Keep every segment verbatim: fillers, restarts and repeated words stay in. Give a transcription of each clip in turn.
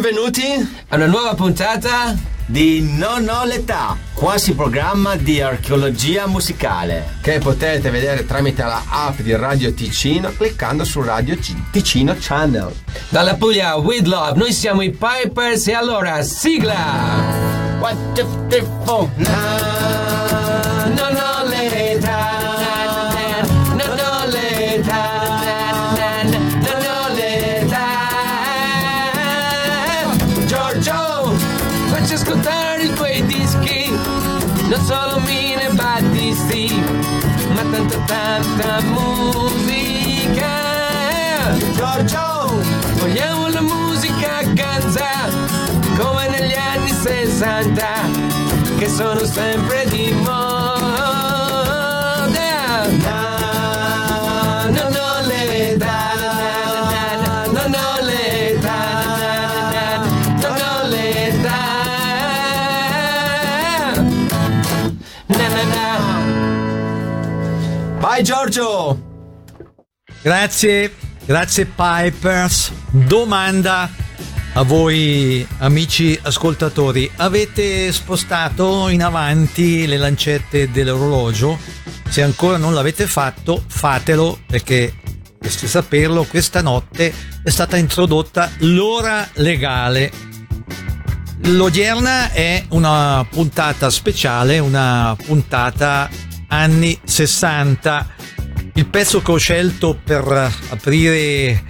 Benvenuti a una nuova puntata di Non ho l'età. Quasi programma di archeologia musicale che potete vedere tramite la app di Radio Ticino cliccando su Radio Ticino Channel. Dalla Puglia with love, noi siamo i Pipers e allora sigla. One, two, three, four. No, no, no. Non solo mine battisti, ma tanto tanta musica. Giorgio, vogliamo la musica ganza, come negli anni sessanta, che sono sempre di moda. No, non ho l'età, non ho l'età, non ho l'età. Vai Giorgio! Grazie, grazie Pipers. Domanda a voi amici ascoltatori. Avete spostato in avanti le lancette dell'orologio? Se ancora non l'avete fatto, fatelo, perché dovreste saperlo, questa notte è stata introdotta l'ora legale. L'odierna è una puntata speciale, una puntata anni sessanta. Il pezzo che ho scelto per aprire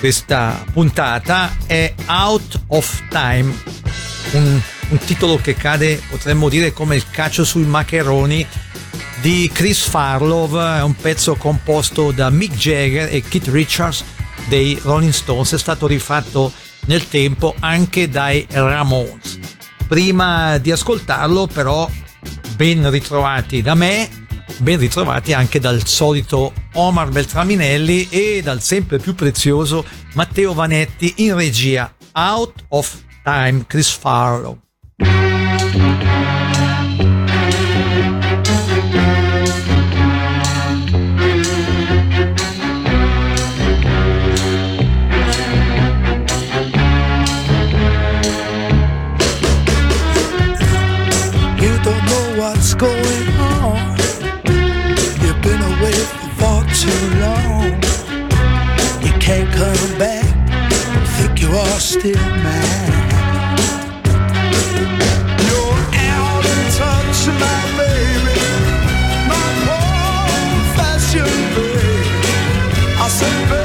questa puntata è Out of Time, un, un titolo che cade, potremmo dire, come il cacio sui maccheroni, di Chris Farlow. È un pezzo composto da Mick Jagger e Keith Richards dei Rolling Stones, è stato rifatto nel tempo anche dai Ramones. Prima di ascoltarlo però, ben ritrovati da me, ben ritrovati anche dal solito Omar Beltraminelli e dal sempre più prezioso Matteo Vanetti in regia. Out of Time, Chris Farlow. What's going on? You've been away for far too long. You can't come back. Think you are still mine. You're out of touch, my baby, my old-fashioned baby. I said, baby.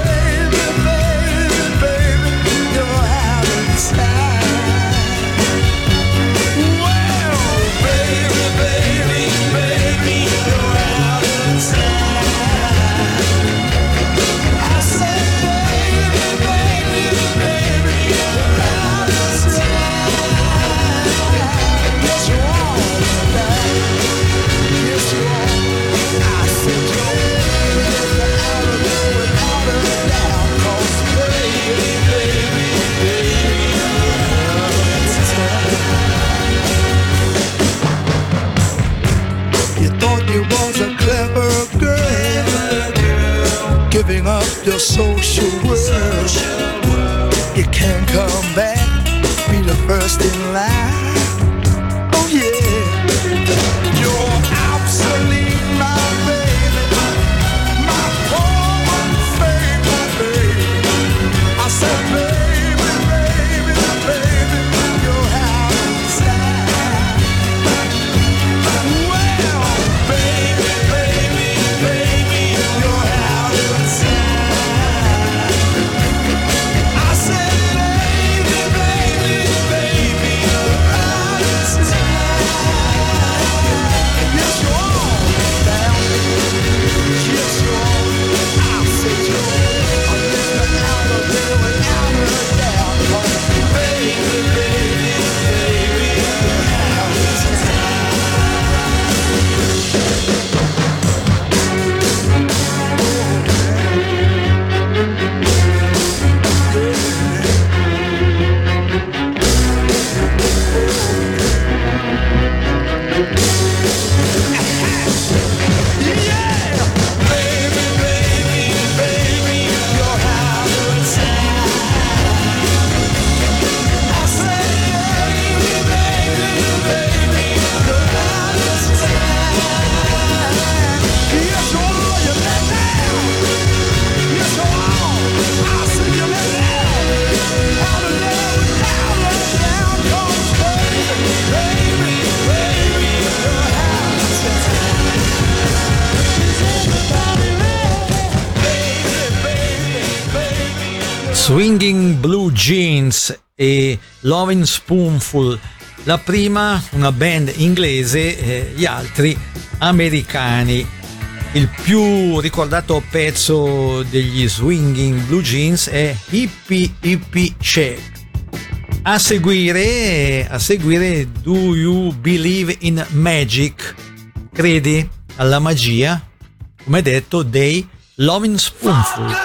Giving up your social world. social world You can't come back, be the first in line. Oh yeah. You're obsolete, my baby, my poor favorite baby. I said baby. Swinging Blue Jeans e Loving Spoonful, la prima una band inglese, eh, gli altri americani. Il più ricordato pezzo degli Swinging Blue Jeans è Hippie Hippie Shake. A seguire, a seguire Do You Believe in Magic? Credi alla magia? Come detto, dei Loving Spoonful.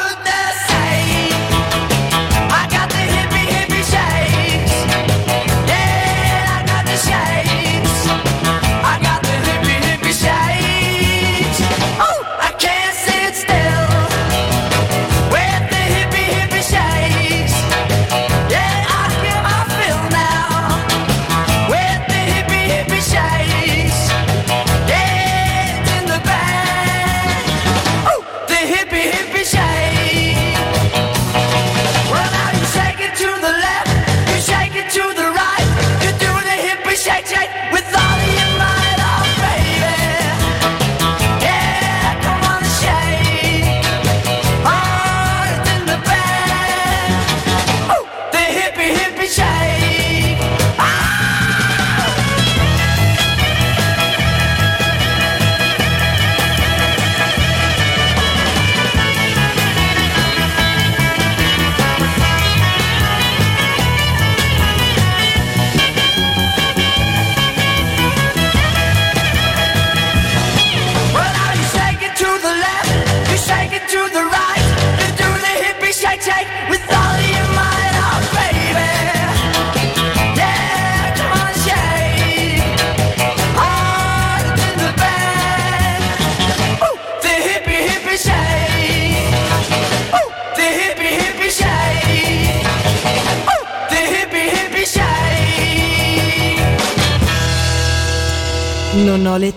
Non ho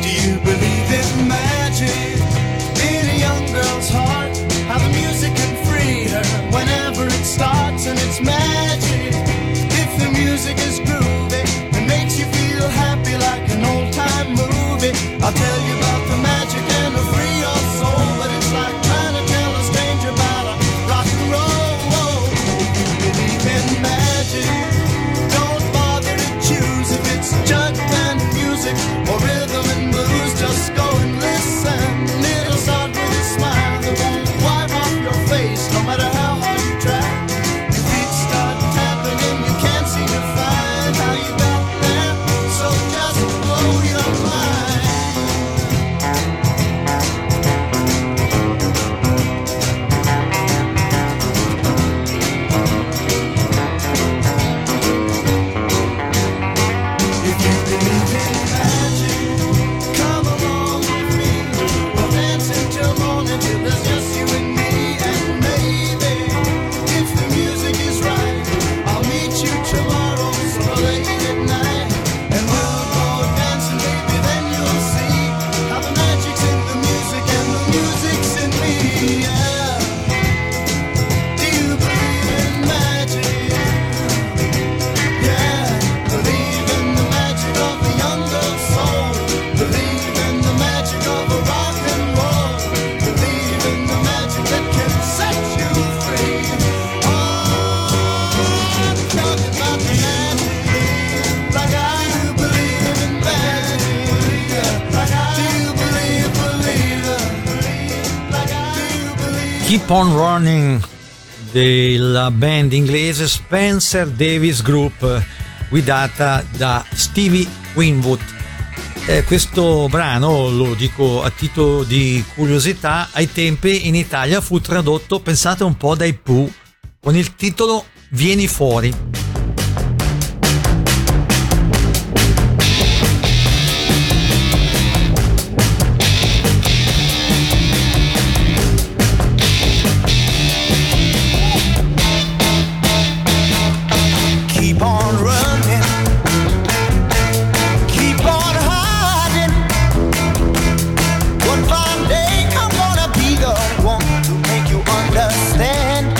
Do you believe in magic? In a young girl's heart, how the music can free her whenever it starts, and it's magic. If the music is groovy, it makes you feel happy like an old-time movie. I'll tell you about the magic and the free your soul, but it's like trying to tell a stranger about a rock and roll. If you believe in magic, don't bother to choose if it's jug band music or rhythm and blues. Just go and listen. It'll start with a smile that won't wipe off your face, no matter how hard you try. Your feet start tapping and you can't seem to find how you got there, so just blow your mind. If you believe in magic, come along with me. We'll dance until morning till there's just you and me. And maybe, if the music is right, I'll meet you tomorrow, so late at night. And we'll go dancing, baby, then you'll see how the magic's in the music and the music's in me. Yeah. Do you believe in magic? Yeah, believe in the magic of the young girl's soul. Believe in the magic of a rock and roll. Believe in the magic that can set you free. Oh, I'm talking about the magic. Like I do believe in magic. Like I do believe, believe, believe. Like I do believe. Keep on Running della band inglese Spencer Davis Group, eh, guidata da Stevie Winwood. Eh, questo brano, lo dico a titolo di curiosità, ai tempi in Italia fu tradotto, pensate un po', dai Pooh con il titolo Vieni fuori. Keep on running, keep on hiding. One fine day I'm gonna be the one to make you understand.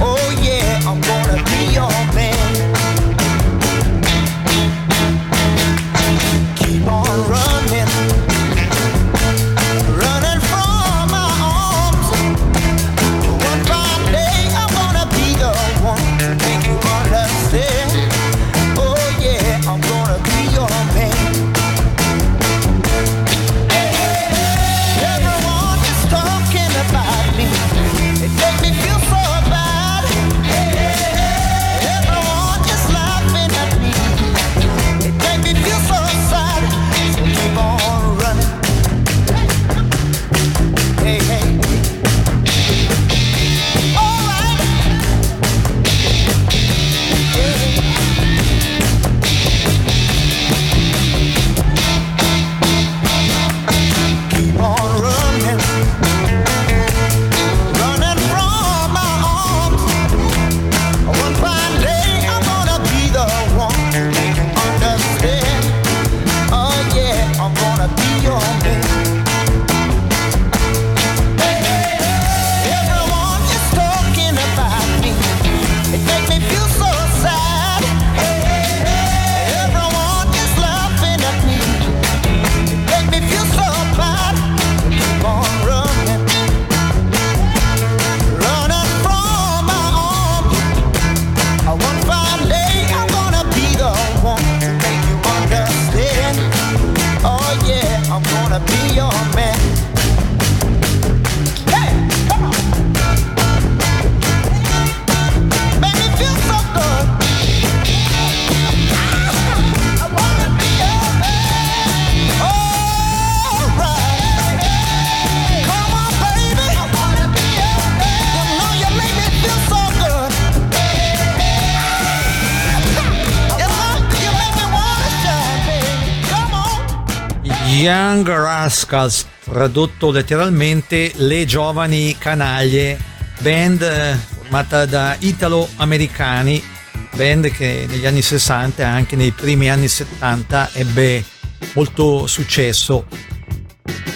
Oh yeah, I'm gonna be your man. Young Rascals, tradotto letteralmente Le Giovani Canaglie, band formata da italo-americani, band che negli anni sessanta e anche nei primi anni settanta ebbe molto successo.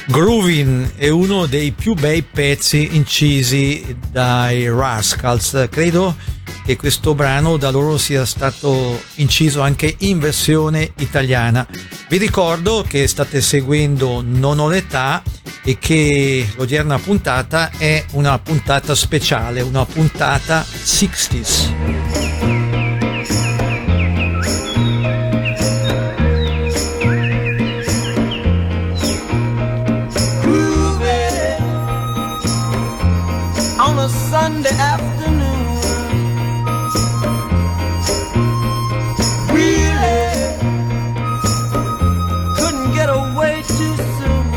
Groovin è uno dei più bei pezzi incisi dai Rascals, credo che questo brano da loro sia stato inciso anche in versione italiana. Vi ricordo che state seguendo Non ho l'età e che l'odierna puntata è una puntata speciale, una puntata sessanta. A Sunday afternoon, really couldn't get away too soon.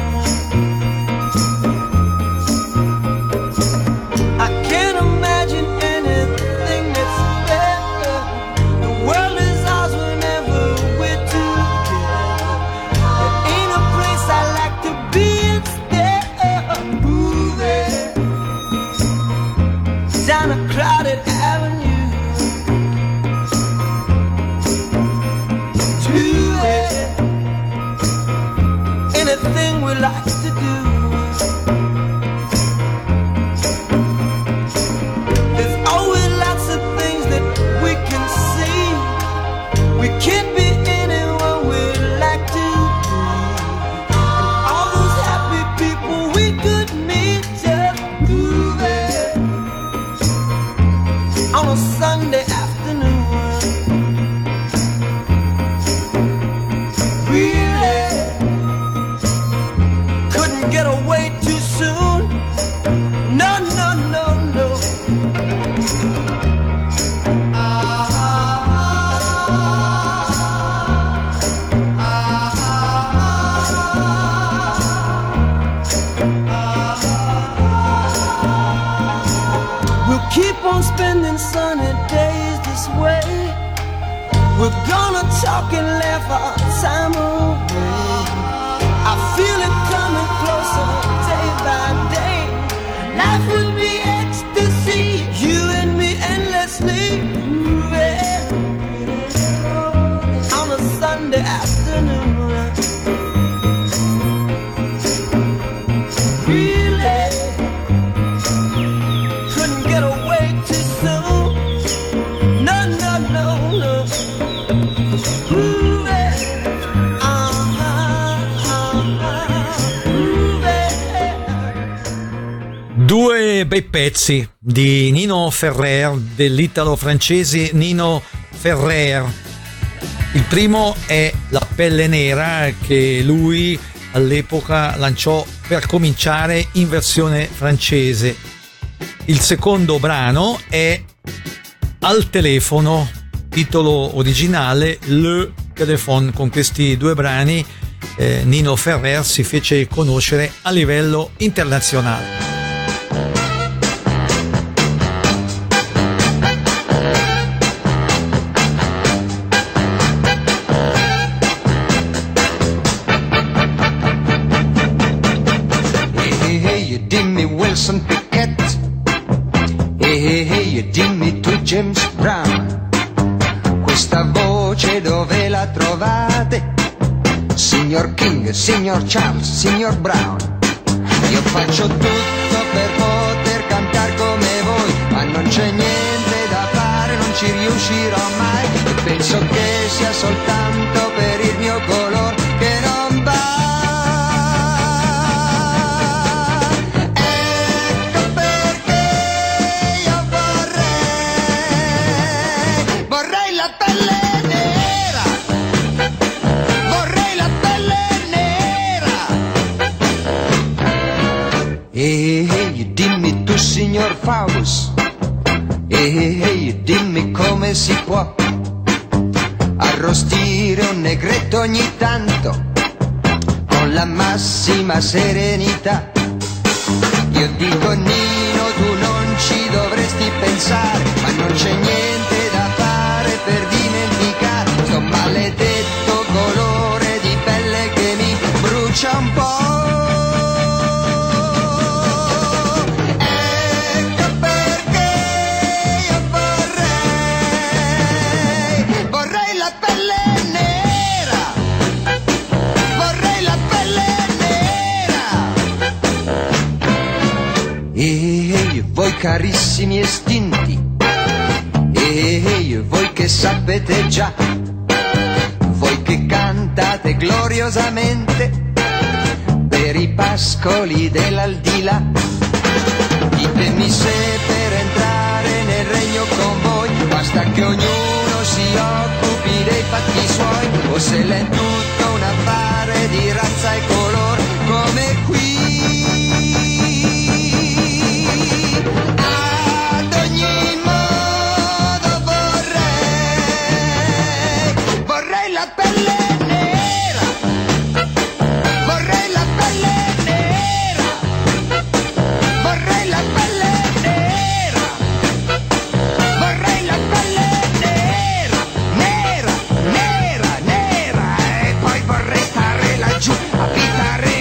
I can't imagine anything that's better. The world is ours whenever we're together. There ain't a place I like to be instead. Moving down a crowded avenue to it, anything we like to do. There's always lots of things that we can see. We can be anyone we like to be, and all those happy people we could meet just through it. On a Sunday afternoon, really couldn't get away too soon. No, no, no, no. We'll keep on spending sunny days this way. We're gonna talk and laugh our time away. I feel it coming closer day by day. Life would be ecstasy, you and me endlessly moving on a Sunday afternoon. Due bei pezzi di Nino Ferrer, dell'italo-francese Nino Ferrer. Il primo è La pelle nera, che lui all'epoca lanciò per cominciare in versione francese. Il secondo brano è Al telefono, titolo originale Le Téléphone. Con questi due brani eh, Nino Ferrer si fece conoscere a livello internazionale. Wilson Pickett, hey hey hey, dimmi tu James Brown, questa voce dove la trovate? Signor King, signor Charles, signor Brown. Io faccio tutto per poter cantare come voi, ma non c'è niente da fare, non ci riuscirò mai. E penso che sia soltanto per il mio colore che non va. Ehi, hey, dimmi tu signor Faust, ehi, hey, dimmi come si può arrostire un negretto ogni tanto con la massima serenità. Io dico Nino, tu non ci dovresti pensare, ma non c'è niente da fare per dimenticare sto maledetto colore di pelle che mi brucia. voi carissimi estinti, e voi che sapete già, voi che cantate gloriosamente per i pascoli dell'aldilà. Ditemi se per entrare nel regno con voi basta che ognuno si occupi dei fatti suoi, o se l'è tutto un affare di razza e color come qui. Ad ogni modo vorrei, vorrei la pelle nera, vorrei la pelle nera, vorrei la pelle nera, vorrei la pelle nera, nera, nera, nera. E poi vorrei stare laggiù, abitare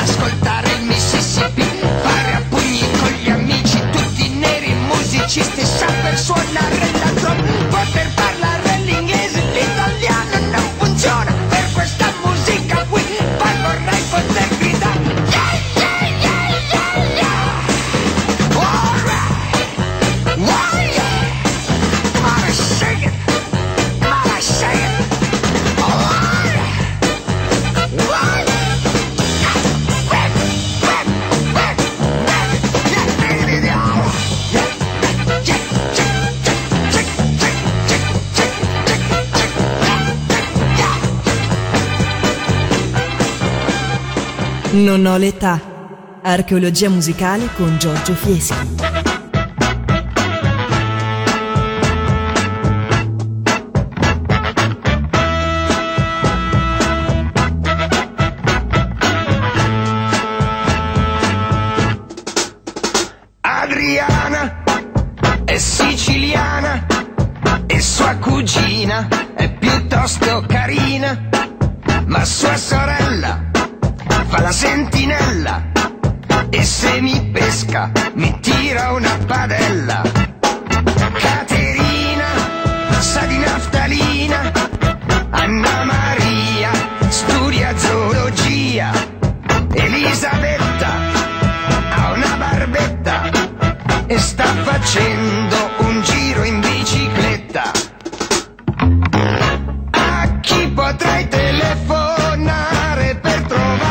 ascoltare il Mississippi, fare a pugni con gli amici, tutti neri musicisti, saper suonare la tromba, poter parlare l'inglese, l'italiano non funziona per questa musica qui, poi vorrei poter gridare yeah, yeah, yeah, yeah, yeah, all right, oh yeah, gotta sing it, gotta sing it, all right, oh yeah. Non ho l'età. Archeologia musicale con Giorgio Fieschi. Adriana è siciliana e sua cugina è piuttosto carina, ma sua sorella fa la sentinella e se mi pesca mi tira una padella. Caterina sa di naftalina, Anna Maria studia zoologia, Elisabetta ha una barbetta e sta facendo un giro in bicicletta. A chi potrei telefonare per trovare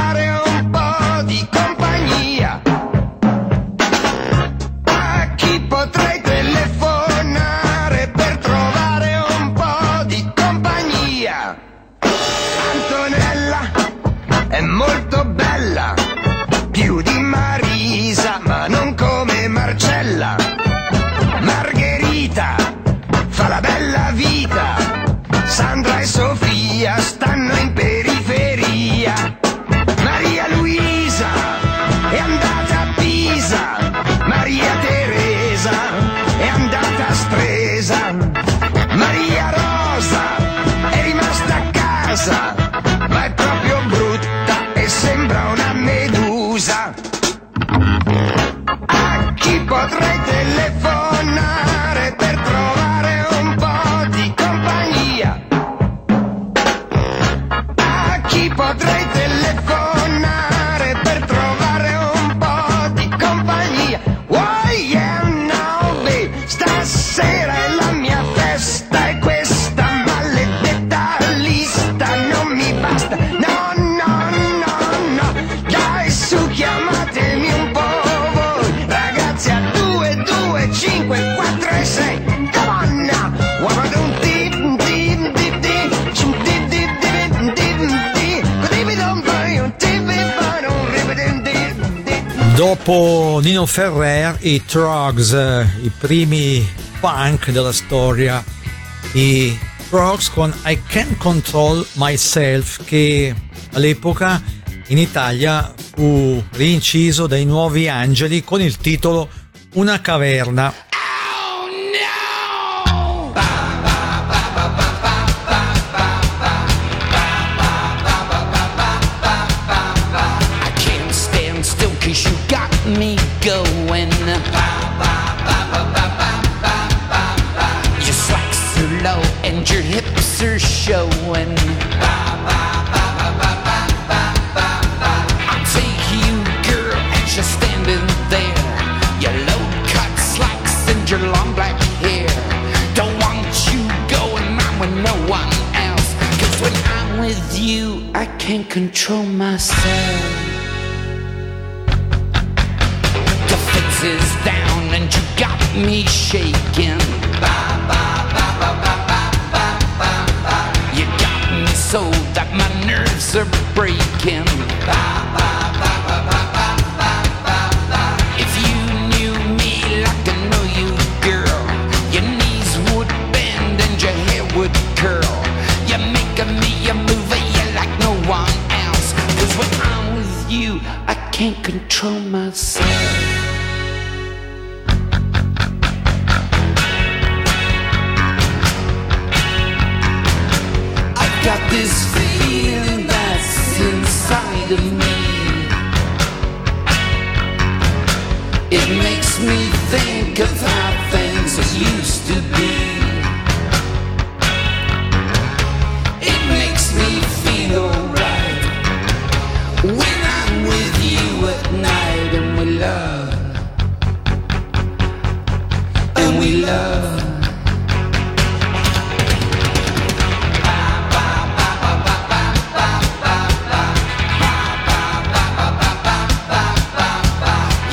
Sandra e Sofia stanno in periferia, Maria Luisa è andata a Pisa, Maria Teresa è andata a Stresa, Maria Rosa è rimasta a casa, ma è proprio brutta e sembra una medusa. A chi potrei telefonare per trovare un po' di compagnia? Chi potrei telefonare per trovare un po' di compagnia? Oh yeah, no babe, stasera è la mia festa e questa maledetta lista non mi basta. No, no, no, no, dai su, chiamatemi un po' voi ragazzi a due, due, cinque, quattro e sei. Come on now, one, two, dopo Nino Ferrer i Troggs, i primi punk della storia, i Troggs con I Can't Control Myself, che all'epoca in Italia fu rinciso dai Nuovi Angeli con il titolo Una caverna. Oh no! I can't stand still 'cause you got me going. Your slacks are low and your hips are showing. I'll take you, girl, and you're standing there. You're low. with you, I can't control myself. The fix is down and you got me shaking. Ba, ba, ba, ba, ba, ba, ba, ba, ba. You got me so that my nerves are breaking. Ba, ba, ba, ba, ba, ba, ba, ba, ba. If you knew me like I know you, girl, your knees would bend and your hair would curl. You, I can't control myself. I've got this feeling that's inside of me. It makes me think of how things used to be. It makes me feel alright when I'm with you at night, and we love, and we love.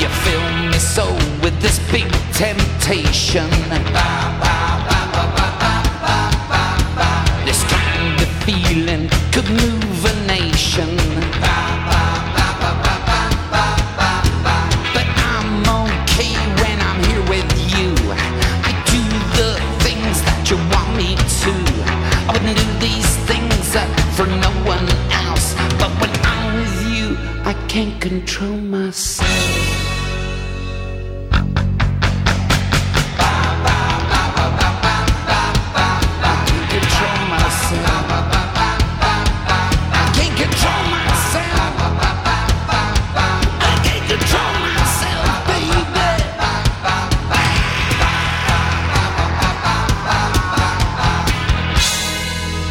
You fill me so with this big temptation. This kind of feeling could move a nation. I can't control myself. I can't control myself. I can't control myself. I can't control myself, baby.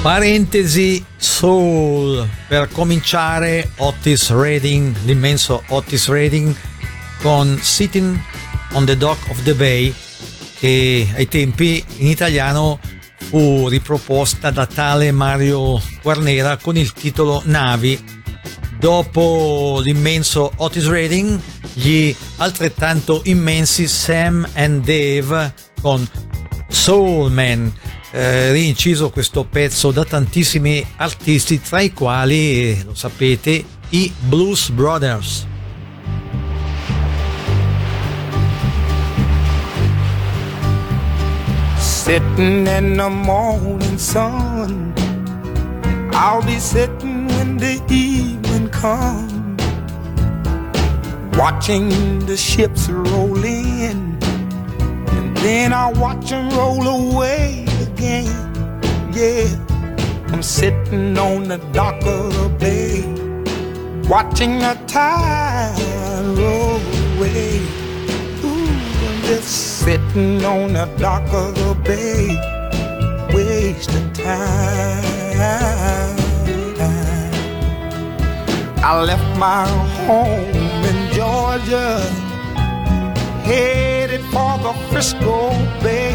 Parentesi soul. Per cominciare, Otis Redding, l'immenso Otis Redding con Sitting on the Dock of the Bay, che ai tempi in italiano fu riproposta da tale Mario Guarnera con il titolo Navi. Dopo l'immenso Otis Redding, gli altrettanto immensi Sam and Dave con Soul Man. Eh, rinciso questo pezzo da tantissimi artisti, tra i quali, lo sapete, i Blues Brothers. Sitting in the morning sun, I'll be sitting when the evening comes, watching the ships roll in, and then I'll watch them roll away. Yeah, I'm sitting on the dock of the bay, watching the tide roll away. Ooh, I'm just sitting on the dock of the bay, wasting time. I left my home in Georgia, headed for the Frisco Bay.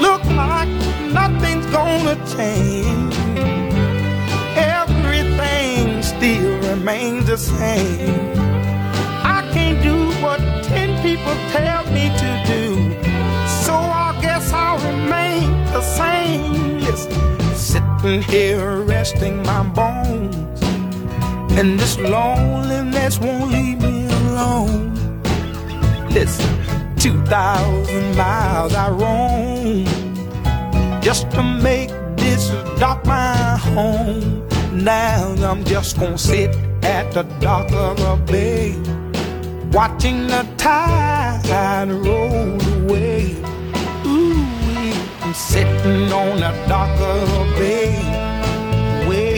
Look like nothing's gonna change, everything still remains the same. I can't do what ten people tell me to do, so I guess I'll remain the same. Yes, sitting here resting my bones, and this loneliness won't leave me alone. Listen, two thousand miles I roam, just to make this dock my home. Now I'm just gonna sit at the dock of the bay, watching the tide roll away. Ooh, I'm sitting on the dock of the bay, waiting.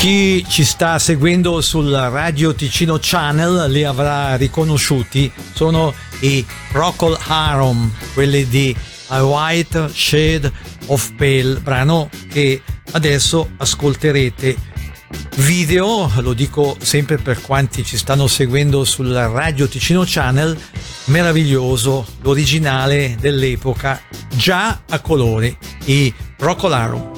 Chi ci sta seguendo sul Radio Ticino Channel li avrà riconosciuti, sono i Procol Harum, quelli di A White Shade of Pale, brano che adesso ascolterete. Video, lo dico sempre per quanti ci stanno seguendo sul Radio Ticino Channel, meraviglioso, l'originale dell'epoca, già a colori, i Procol Harum.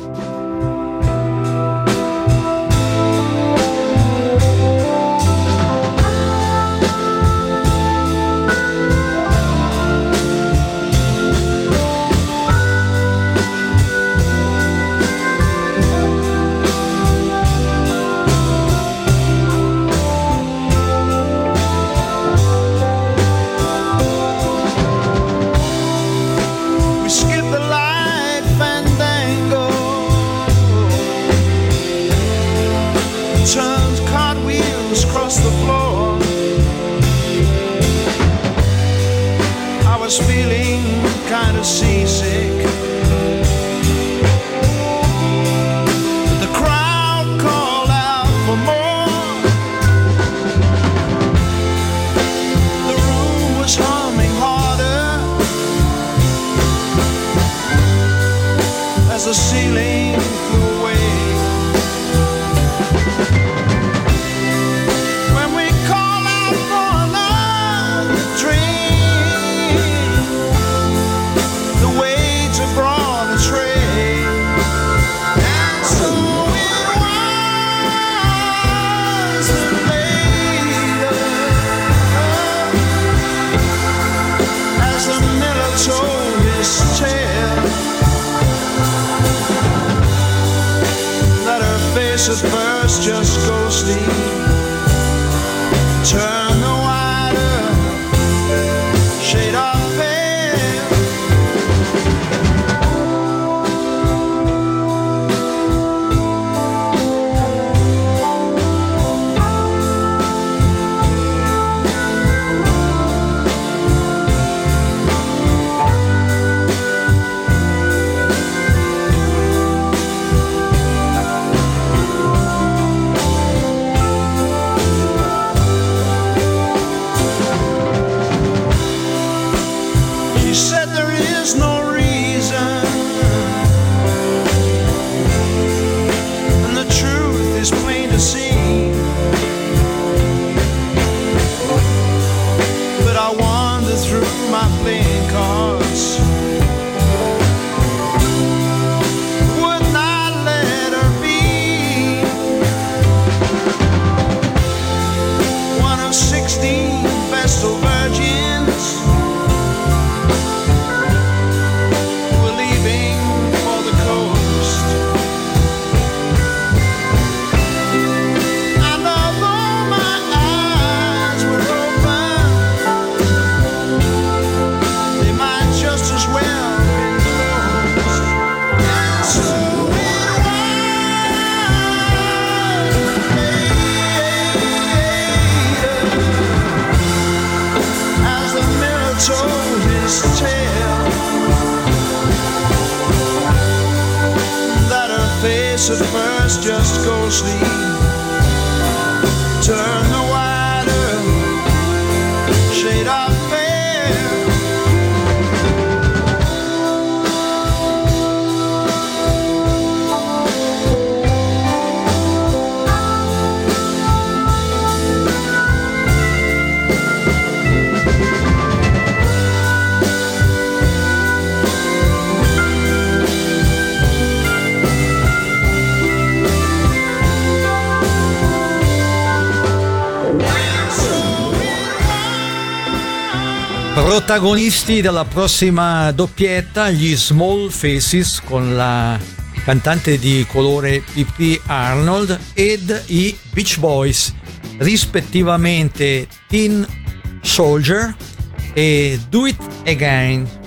guess at first just go sleep. Turn the wider shade of fair. Protagonisti della prossima doppietta, gli Small Faces con la cantante di colore P P Arnold ed i Beach Boys, rispettivamente Teen Soldier e Do It Again.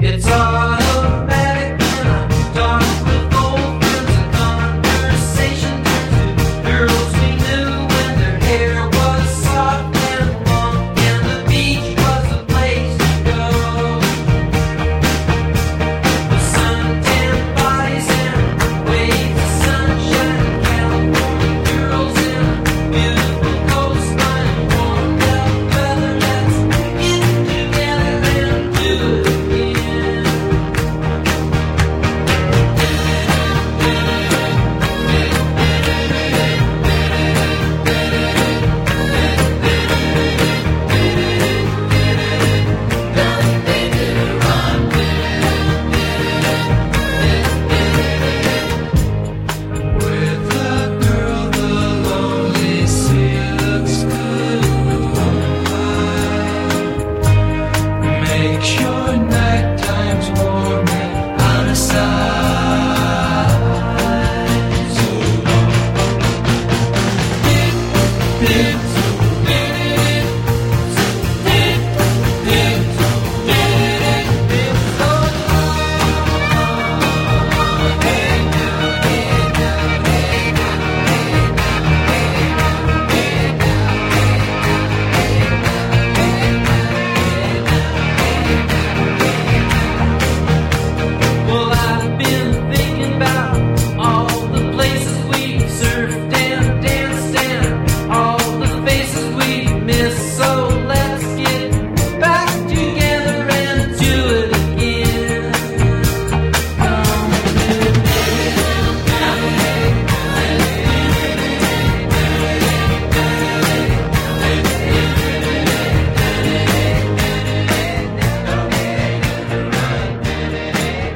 Yeah.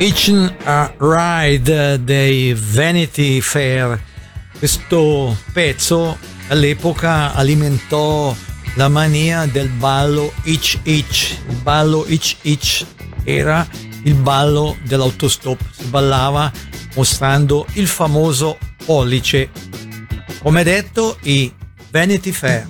Hitchin' a Ride dei Vanity Fair. Questo pezzo all'epoca alimentò la mania del ballo hitch hitch. Il ballo hitch hitch era il ballo dell'autostop, si ballava mostrando il famoso pollice. Come detto, i Vanity Fair.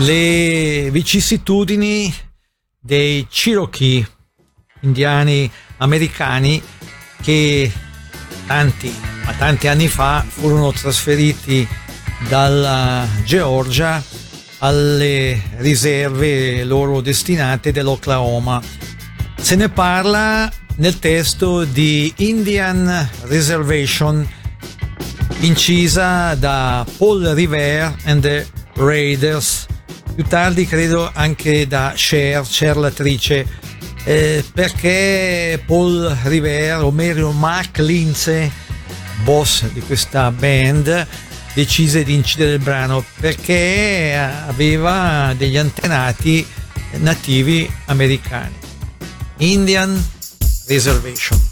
Le vicissitudini dei Cherokee, indiani americani, che tanti, ma tanti anni fa furono trasferiti dalla Georgia alle riserve loro destinate dell'Oklahoma. Se ne parla nel testo di Indian Reservation, incisa da Paul Revere and the Raiders. Più tardi credo anche da Cher, Cher l'attrice, eh, perché Paul Revere, o meglio Mark Lindsay, boss di questa band, decise di incidere il brano perché aveva degli antenati nativi americani. Indian Reservation.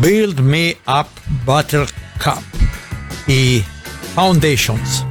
Build Me Up Buttercup, i Foundations.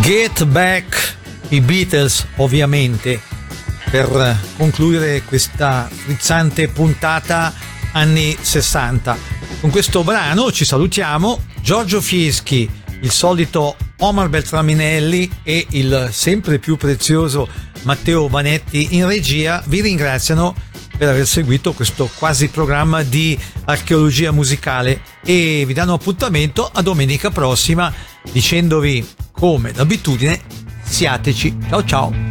Get Back, i Beatles, ovviamente, per concludere questa frizzante puntata anni sessanta. Con questo brano ci salutiamo. Giorgio Fieschi, il solito Omar Beltraminelli e il sempre più prezioso Matteo Vanetti in regia vi ringraziano per aver seguito questo quasi programma di archeologia musicale e vi danno appuntamento a domenica prossima, dicendovi, come d'abitudine, siateci. Ciao ciao.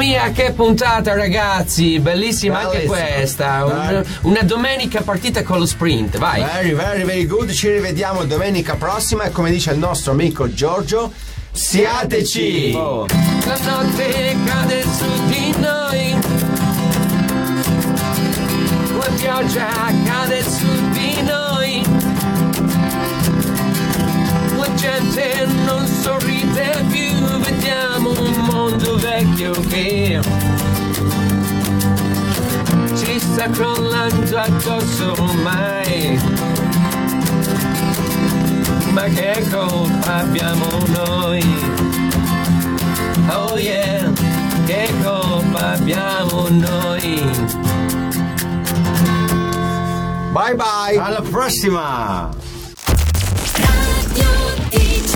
mia, che puntata, ragazzi, bellissima, bellissima. Anche questa, un, una domenica partita con lo sprint, vai. Very, very, very good. Ci rivediamo domenica prossima e come dice il nostro amico Giorgio, siateci. Oh. La notte cade su di noi, la pioggia cade su di noi, la gente non sorride più, vediamo un mondo vecchio che ci sta crollando addosso ormai. Ma che colpa abbiamo noi? Oh yeah, che colpa abbiamo noi? Bye bye, alla prossima!